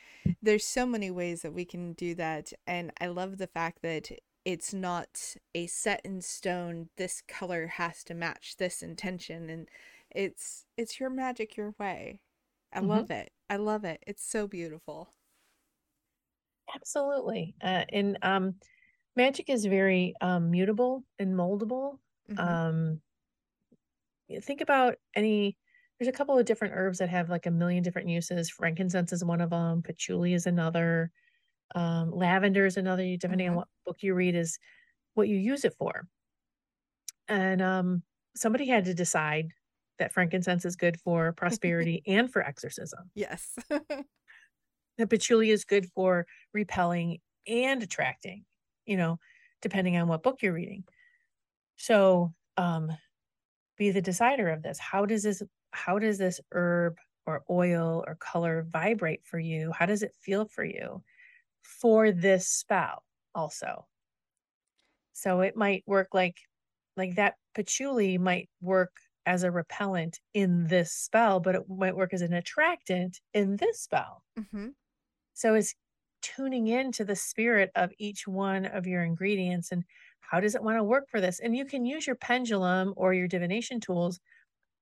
There's so many ways that we can do that. And I love the fact that it's not a set in stone, this color has to match this intention, and it's your magic, your way. I love it. I love it. It's so beautiful. Absolutely. And magic is very mutable and moldable. Think about there's a couple of different herbs that have like a million different uses. Frankincense is one of them. Patchouli is another. Lavender is another, depending on what book you read, is what you use it for. And somebody had to decide that frankincense is good for prosperity and for exorcism. Yes. The patchouli is good for repelling and attracting, you know, depending on what book you're reading. So be the decider of this. How does this herb or oil or color vibrate for you? How does it feel for you for this spell also? So it might work like that patchouli might work as a repellent in this spell, but it might work as an attractant in this spell. So it's tuning into the spirit of each one of your ingredients, and how does it want to work for this? And you can use your pendulum or your divination tools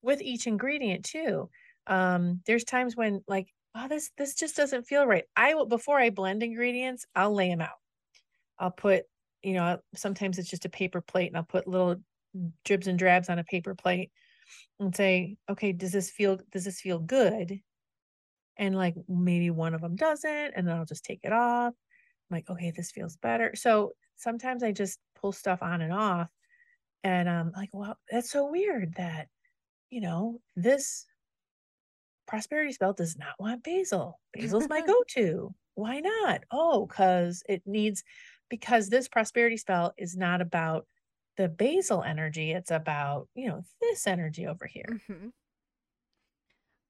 with each ingredient too. There's times when like, wow, this just doesn't feel right. Before I blend ingredients, I'll lay them out. I'll put you know, sometimes it's just a paper plate, and I'll put little dribs and drabs on a paper plate and say, okay, does this feel good? And like maybe one of them doesn't, and then I'll just take it off. I'm like, okay, this feels better. So sometimes I just pull stuff on and off, and I'm like, wow, that's so weird that, you know, this prosperity spell does not want basil. Basil's my go-to. Why not? Oh, because this prosperity spell is not about the basil energy. It's about, you know, this energy over here. Mm-hmm.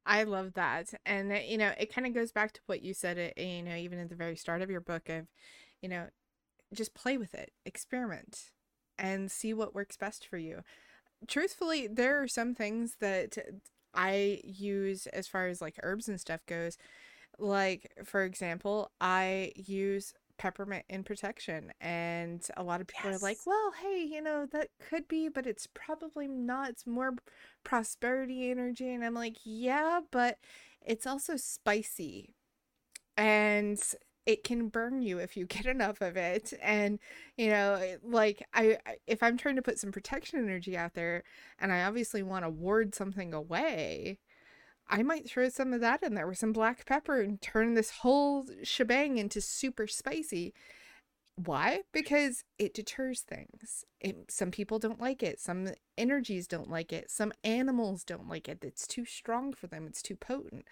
I love that. And, you know, it kind of goes back to what you said, you know, even at the very start of your book of, you know, just play with it, experiment, and see what works best for you. Truthfully, there are some things that I use as far as like herbs and stuff goes. Like, for example, I use peppermint in protection, and a lot of people are like, well, hey, you know, that could be, but it's probably not. It's more prosperity energy. And I'm like, yeah, but it's also spicy, and it can burn you if you get enough of it. And, you know, like if I'm trying to put some protection energy out there, and I obviously want to ward something away, I might throw some of that in there with some black pepper and turn this whole shebang into super spicy. Why? Because it deters things. Some people don't like it. Some energies don't like it. Some animals don't like it. It's too strong for them. It's too potent.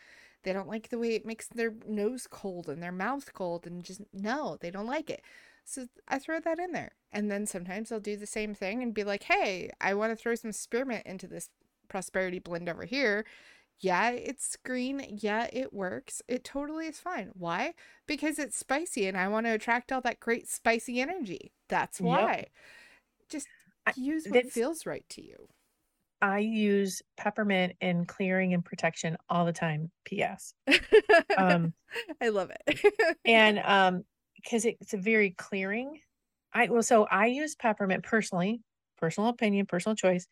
They don't like the way it makes their nose cold and their mouth cold, and just, no, they don't like it. So I throw that in there. And then sometimes I'll do the same thing and be like, hey, I want to throw some spearmint into this prosperity blend over here. Yeah, it's green. Yeah, it works. It totally is fine. Why? Because it's spicy, and I want to attract all that great spicy energy. That's why. Yep. Just use what feels right to you. I use peppermint in clearing and protection all the time. P.S. I love it. And because it's a very clearing. So I use peppermint personally, personal opinion, personal choice,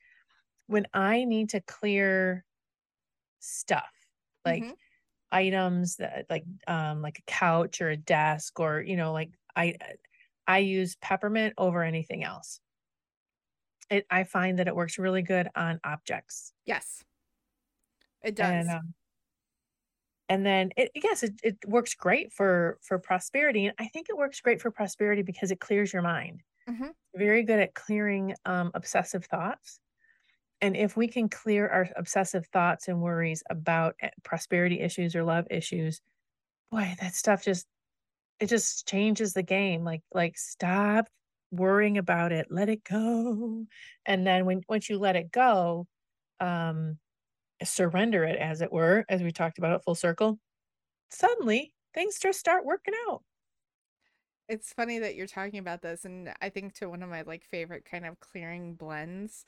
when I need to clear stuff like items that like a couch or a desk, or, you know, like I use peppermint over anything else. I find that it works really good on objects. Yes, it does. And then it works great for prosperity. And I think it works great for prosperity because it clears your mind. Mm-hmm. Very good at clearing obsessive thoughts. And if we can clear our obsessive thoughts and worries about prosperity issues or love issues, boy, that stuff just changes the game. Like stop worrying about it, let it go. And then once you let it go, surrender it, as it were, as we talked about it, full circle, suddenly things just start working out. It's funny that you're talking about this. And I think to one of my like favorite kind of clearing blends,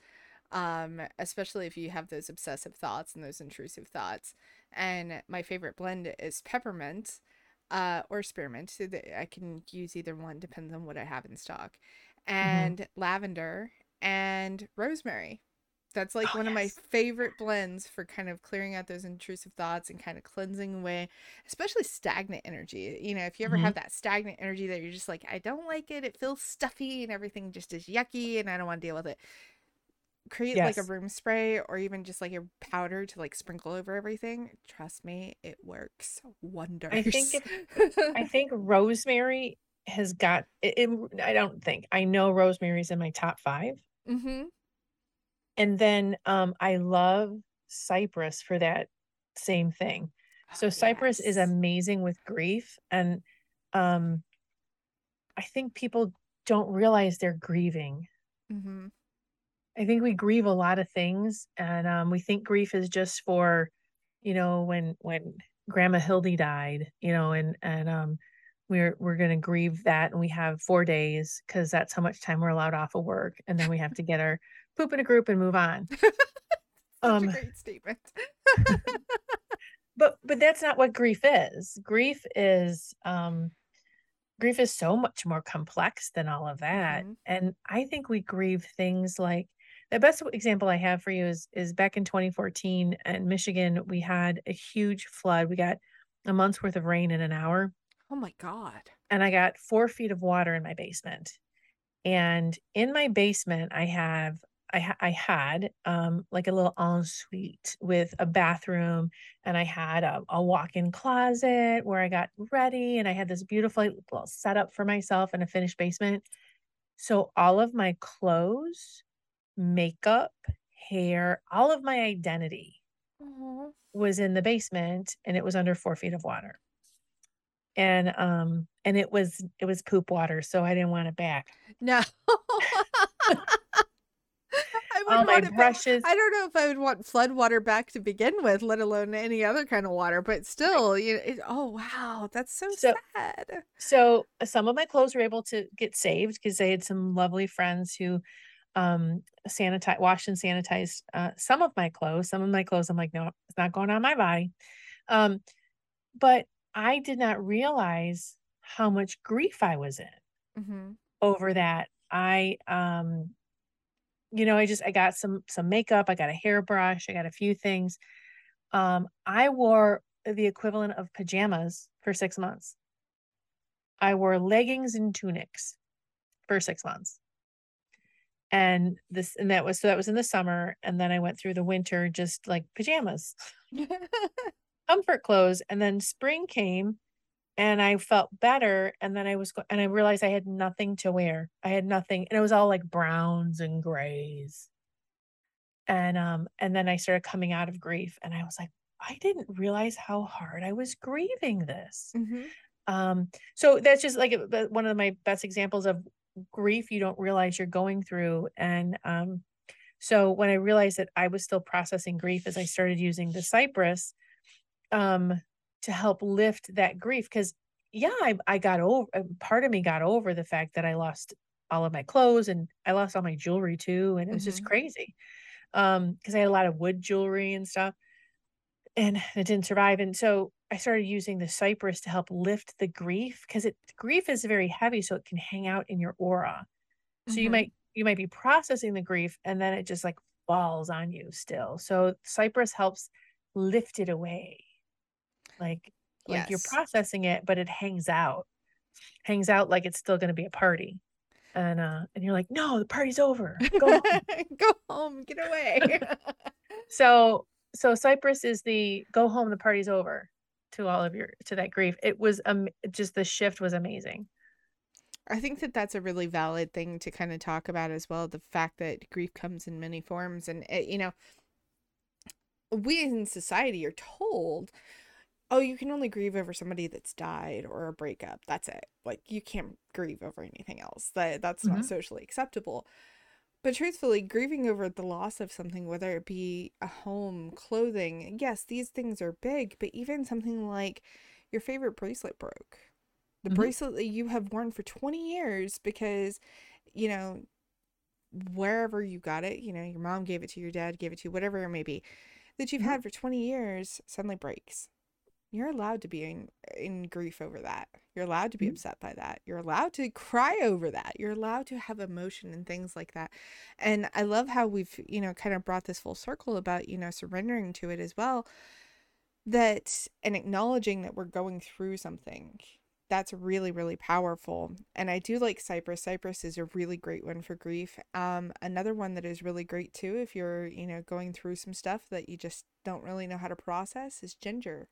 especially if you have those obsessive thoughts and those intrusive thoughts. And my favorite blend is peppermint or spearmint. So I can use either one, depends on what I have in stock. And lavender and rosemary. That's like one of my favorite blends for kind of clearing out those intrusive thoughts and kind of cleansing away, especially stagnant energy. You know, if you ever have that stagnant energy that you're just like, I don't like it. It feels stuffy and everything just is yucky and I don't want to deal with it. Create like a room spray or even just like a powder to like sprinkle over everything. Trust me, it works wonders. I think rosemary has got it. I know rosemary's in my top 5. Mm-hmm. And then I love cypress for that same thing. So cypress is amazing with grief, and I think people don't realize they're grieving. Mm-hmm. I think we grieve a lot of things, and we think grief is just for, you know, when Grandma Hildy died, you know, and we're going to grieve that, and we have 4 days because that's how much time we're allowed off of work, and then we have to get our poop in a group and move on. Such a great statement. but that's not what grief is. Grief is so much more complex than all of that, and I think we grieve things like. The best example I have for you is back in 2014 in Michigan, we had a huge flood. We got a month's worth of rain in an hour. Oh my God. And I got 4 feet of water in my basement. And in my basement, I had like a little ensuite with a bathroom, and I had a walk-in closet where I got ready, and I had this beautiful little setup for myself in a finished basement. So all of my clothes, makeup, hair, all of my identity was in the basement, and it was under 4 feet of water. And it was poop water. So I didn't want it back. No. All my brushes. I don't know if I would want flood water back to begin with, let alone any other kind of water, but still, you know, oh, wow. That's so sad. So some of my clothes were able to get saved because they had some lovely friends who washed and sanitized some of my clothes. Some of my clothes, I'm like, no, it's not going on my body. But I did not realize how much grief I was in over that. I got some makeup. I got a hairbrush. I got a few things. I wore the equivalent of pajamas for 6 months. I wore leggings and tunics for 6 months. And that was in the summer. And then I went through the winter, just like pajamas, comfort clothes. And then spring came and I felt better. And then I realized I had nothing to wear. I had nothing. And it was all like browns and grays. And then I started coming out of grief, and I was like, I didn't realize how hard I was grieving this. So that's just like one of my best examples of grief you don't realize you're going through. And so when I realized that I was still processing grief, as I started using the cypress to help lift that grief, because part of me got over the fact that I lost all of my clothes, and I lost all my jewelry too, and it was just crazy because I had a lot of wood jewelry and stuff, and it didn't survive. And so I started using the cypress to help lift the grief, because grief is very heavy, so it can hang out in your aura. So you might be processing the grief, and then it just like falls on you still. So cypress helps lift it away. Like you're processing it, but it hangs out like it's still going to be a party. And you're like, no, the party's over. Go home. Go home. Get away. So cypress is the go home. The party's over. To all of your, to that grief. It was just the shift was amazing. I think that that's a really valid thing to kind of talk about as well. The fact that grief comes in many forms, and it, you know, we in society are told, oh, you can only grieve over somebody that's died or a breakup. That's it. Like, you can't grieve over anything else. That's not socially acceptable. But truthfully, grieving over the loss of something, whether it be a home, clothing, yes, these things are big, but even something like your favorite bracelet broke. The bracelet that you have worn for 20 years because, you know, wherever you got it, you know, your mom gave it to, your dad gave it to, whatever it may be, that you've had for 20 years suddenly breaks. You're allowed to be in grief over that. You're allowed to be upset by that. You're allowed to cry over that. You're allowed to have emotion and things like that. And I love how we've, you know, kind of brought this full circle about, you know, surrendering to it as well, that, and acknowledging that we're going through something. That's really, really powerful. And I do like cypress. Cypress is a really great one for grief. Another one that is really great too, if you're, you know, going through some stuff that you just don't really know how to process, is ginger.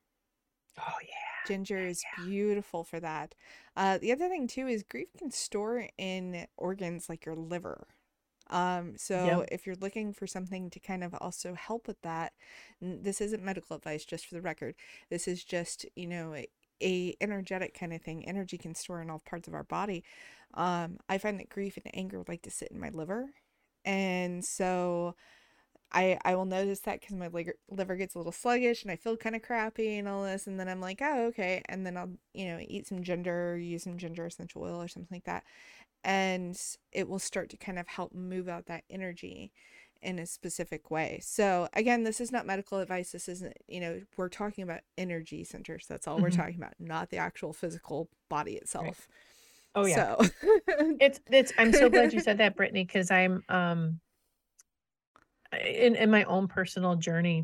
Oh yeah. Ginger is beautiful for that. The other thing too is grief can store in organs like your liver. If you're looking for something to kind of also help with that, this isn't medical advice, just for the record. This is just, you know, a energetic kind of thing. Energy can store in all parts of our body. I find that grief and anger like to sit in my liver. And so I will notice that because my liver gets a little sluggish and I feel kind of crappy and all this. And then I'm like, oh, okay. And then I'll, you know, eat some ginger, use some ginger essential oil or something like that. And it will start to kind of help move out that energy in a specific way. So again, this is not medical advice. This isn't, you know, we're talking about energy centers. That's all we're talking about, not the actual physical body itself. Right. Oh yeah. So it's, I'm so glad you said that, Brittany, because I'm, in my own personal journey,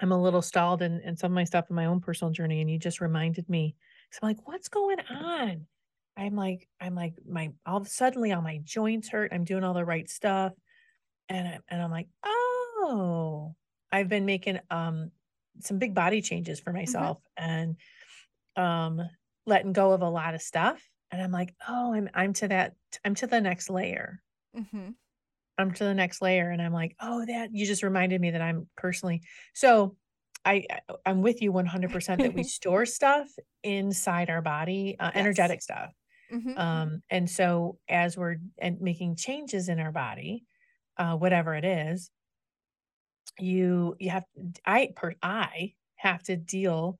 I'm a little stalled in some of my stuff in my own personal journey. And you just reminded me. So I'm like, what's going on? I'm like suddenly all my joints hurt. I'm doing all the right stuff. And I'm like, oh, I've been making some big body changes for myself and letting go of a lot of stuff. And I'm like, oh, I'm to the next layer. Mm-hmm. I'm to the next layer. And I'm like, oh, that you just reminded me that I'm personally. So I'm with you 100% that we store stuff inside our body, yes. energetic stuff. Mm-hmm. And so as we're making changes in our body, whatever it is, I have to deal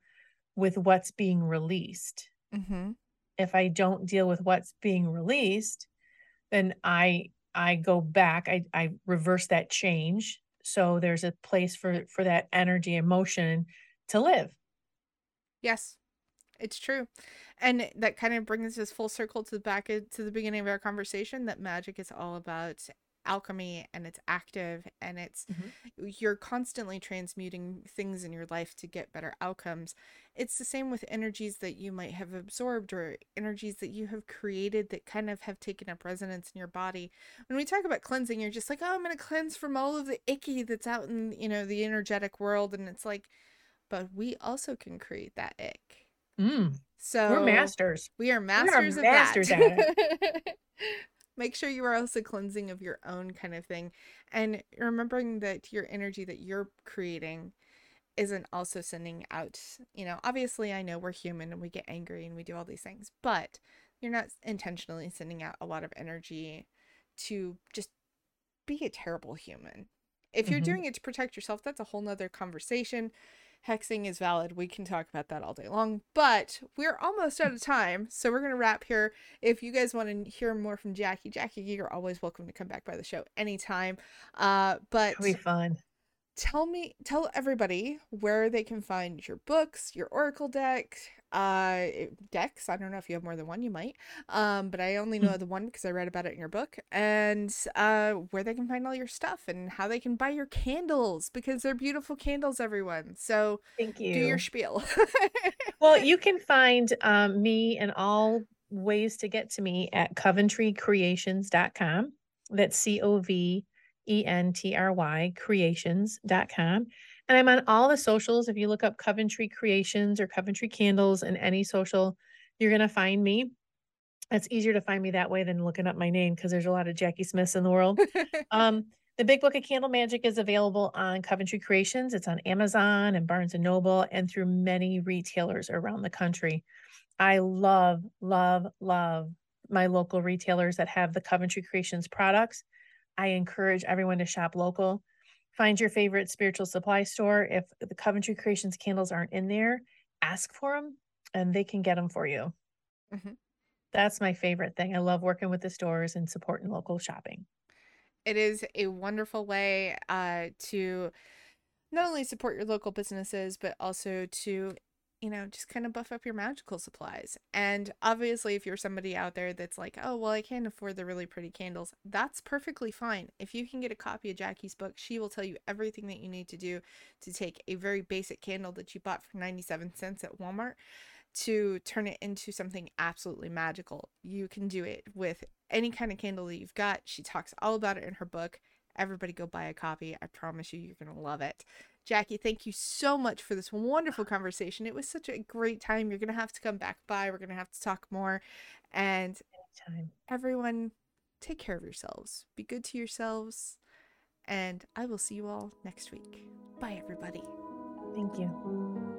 with what's being released. Mm-hmm. If I don't deal with what's being released, then I go back, I reverse that change. So there's a place for that energy, emotion to live. Yes, it's true. And that kind of brings us full circle to the beginning of our conversation, that magic is all about alchemy, and it's active, and it's you're constantly transmuting things in your life to get better outcomes. It's the same with energies that you might have absorbed or energies that you have created that kind of have taken up resonance in your body. When we talk about cleansing, you're just like, oh, I'm going to cleanse from all of the icky that's out in, you know, the energetic world. And it's like, but we also can create that ick. So we're masters. We are masters at it. Make sure you are also cleansing of your own kind of thing, and remembering that your energy that you're creating isn't also sending out, you know, obviously I know we're human and we get angry and we do all these things, but you're not intentionally sending out a lot of energy to just be a terrible human. If you're doing it to protect yourself, that's a whole nother conversation. Hexing is valid. We can talk about that all day long, but we're almost out of time. So we're going to wrap here. If you guys want to hear more from Jackie, you're always welcome to come back by the show anytime. But it'll be fun. Tell everybody where they can find your books, your Oracle decks. I don't know if you have more than one, you might. But I only know the one because I read about it in your book, and where they can find all your stuff and how they can buy your candles, because they're beautiful candles, everyone. So thank you. Do your spiel. Well, you can find me and all ways to get to me at coventrycreations.com. That's COVENTRY creations.com. And I'm on all the socials. If you look up Coventry Creations or Coventry Candles in any social, you're going to find me. It's easier to find me that way than looking up my name, because there's a lot of Jackie Smiths in the world. The Big Book of Candle Magic is available on Coventry Creations. It's on Amazon and Barnes & Noble and through many retailers around the country. I love, love, love my local retailers that have the Coventry Creations products. I encourage everyone to shop local. Find your favorite spiritual supply store. If the Coventry Creations candles aren't in there, ask for them and they can get them for you. Mm-hmm. That's my favorite thing. I love working with the stores and supporting local shopping. It is a wonderful way to not only support your local businesses, but also to, you know, just kind of buff up your magical supplies. And obviously, if you're somebody out there that's like, oh, well, I can't afford the really pretty candles, that's perfectly fine. If you can get a copy of Jackie's book, she will tell you everything that you need to do to take a very basic candle that you bought for 97 cents at Walmart to turn it into something absolutely magical. You can do it with any kind of candle that you've got. She talks all about it in her book. Everybody go buy a copy. I promise you, you're going to love it. Jackie, thank you so much for this wonderful conversation. It was such a great time. You're going to have to come back by. We're going to have to talk more. And everyone, take care of yourselves. Be good to yourselves. And I will see you all next week. Bye, everybody. Thank you.